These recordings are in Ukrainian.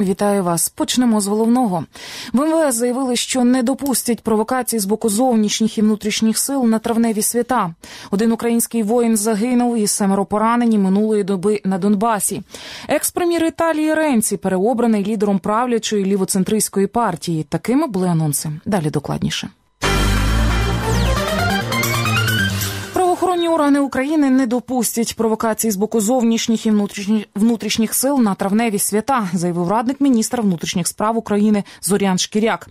Вітаю вас. Почнемо з головного. В МВС заявили, що не допустять провокацій з боку зовнішніх і внутрішніх сил на травневі свята. Один український воїн загинув і 7 поранені минулої доби на Донбасі. Екс-прем'єр Італії Ренці переобраний лідером правлячої лівоцентристської партії. Такими були анонси. Далі докладніше. Правоохоронні органи України не допустять провокацій з боку зовнішніх і внутрішніх сил на травневі свята, заявив радник міністра внутрішніх справ України Зоран Шкіряк.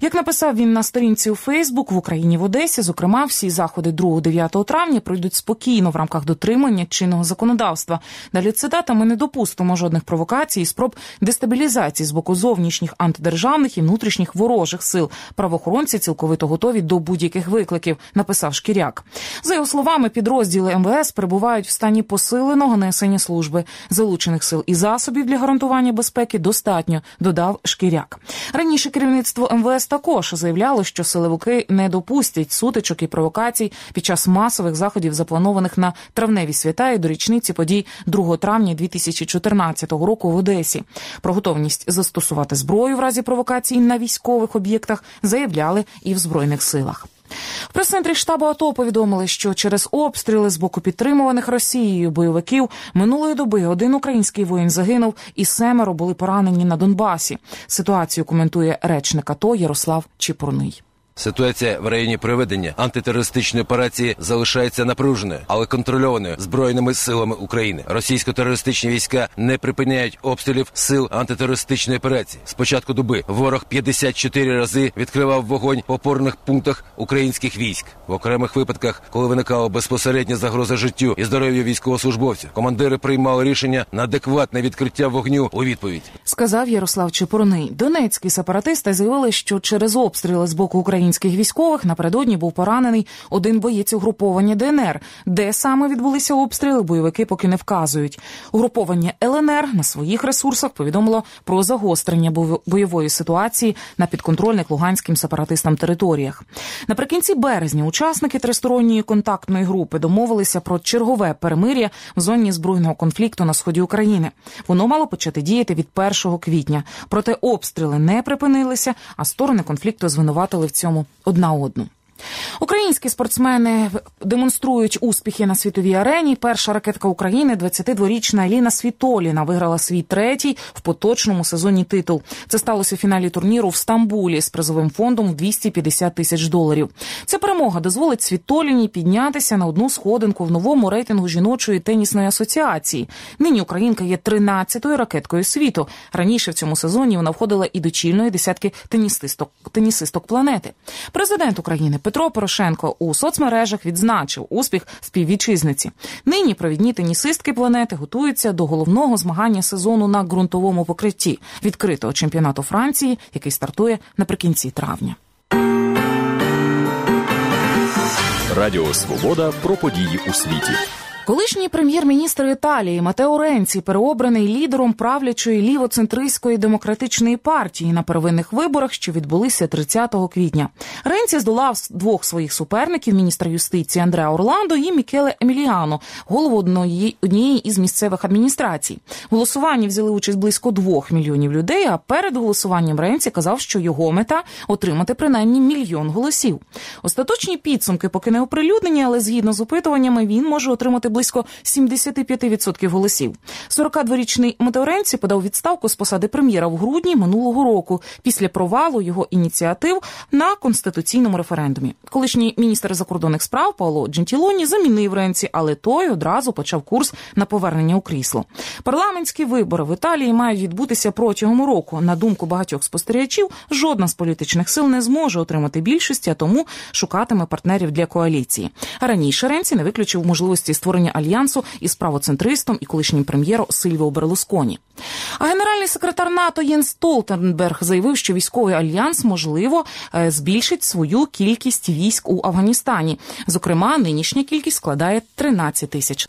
Як написав він на сторінці у Фейсбук, в Україні в Одесі, зокрема, всі заходи 2-9 травня пройдуть спокійно в рамках дотримання чинного законодавства. Далі цитата: «Ми не допустимо жодних провокацій і спроб дестабілізації з боку зовнішніх антидержавних і внутрішніх ворожих сил. Правоохоронці цілковито готові до будь-яких викликів», написав Шкіряк. За його словами, підрозділи МВС перебувають в стані посиленого несення служби. Залучених сил і засобів для гарантування безпеки достатньо, додав Шкіряк. Раніше керівництво МВС також заявляло, що силовики не допустять сутичок і провокацій під час масових заходів, запланованих на травневі свята і до річниці подій 2 травня 2014 року в Одесі. Про готовність застосувати зброю в разі провокацій на військових об'єктах заявляли і в Збройних силах. В прес-центрі штабу АТО повідомили, що через обстріли з боку підтримуваних Росією бойовиків минулої доби один український воїн загинув і 7 були поранені на Донбасі. Ситуацію коментує речник АТО Ярослав Чепурний. Ситуація в районі проведення антитерористичної операції залишається напруженою, але контрольованою Збройними силами України. Російсько-терористичні війська не припиняють обстрілів сил антитерористичної операції. З початку доби ворог 54 рази відкривав вогонь в опорних пунктах українських військ. В окремих випадках, коли виникала безпосередня загроза життю і здоров'ю військовослужбовців, командири приймали рішення на адекватне відкриття вогню у відповідь, сказав Ярослав Чепурний. Донецькі сепаратисти заявили, що через обстріли з боку українських військових напередодні був поранений один боєць угруповання ДНР. Де саме відбулися обстріли, бойовики поки не вказують. Угруповання ЛНР на своїх ресурсах повідомило про загострення бойової ситуації на підконтрольних луганським сепаратистам територіях. Наприкінці березня учасники тристоронньої контактної групи домовилися про чергове перемир'я в зоні збройного конфлікту на сході України. Воно мало почати діяти від 1 квітня. Проте обстріли не припинилися, а сторони конфлікту звинуватили в цьому одна одну. Українські спортсмени демонструють успіхи на світовій арені. Перша ракетка України, 22-річна Ліна Світоліна, виграла свій 3-й в поточному сезоні титул. Це сталося в фіналі турніру в Стамбулі з призовим фондом в $250 тисяч. Ця перемога дозволить Світоліні піднятися на одну сходинку в новому рейтингу жіночої тенісної асоціації. Нині українка є 13-ю ракеткою світу. Раніше в цьому сезоні вона входила і до чільної десятки тенісисток планети. Президент України Петро Порошенко у соцмережах відзначив успіх співвітчизниці. Нині провідні тенісистки планети готуються до головного змагання сезону на ґрунтовому покритті – відкритого чемпіонату Франції, який стартує наприкінці травня. Радіо Свобода про події у світі. Колишній прем'єр-міністр Італії Матео Ренці переобраний лідером правлячої лівоцентристської демократичної партії на первинних виборах, що відбулися 30 квітня. Ренці здолав 2 своїх суперників – міністра юстиції Андреа Орландо і Мікеле Еміліано, голову однієї із місцевих адміністрацій. В голосуванні взяли участь близько 2 мільйонів людей, а перед голосуванням Ренці казав, що його мета – отримати принаймні 1 мільйон голосів. Остаточні підсумки поки не оприлюднені, але згідно з опитуваннями він може отримати близько 75% голосів. 42-річний Матео Ренці подав відставку з посади прем'єра в грудні минулого року після провалу його ініціатив на конституційному референдумі. Колишній міністр закордонних справ Паоло Джентілоні замінив Ренці, але той одразу почав курс на повернення у крісло. Парламентські вибори в Італії мають відбутися протягом року. На думку багатьох спостерігачів, жодна з політичних сил не зможе отримати більшості, а тому шукатиме партнерів для коаліції. Раніше Ренці не виключив можливості створення формування альянсу із правоцентристом і колишнім прем'єром Сильвіо Берлусконі. А генеральний секретар НАТО Єнс Столтенберг заявив, що військовий альянс, можливо, збільшить свою кількість військ у Афганістані. Зокрема, нинішня кількість складає 13 тисяч.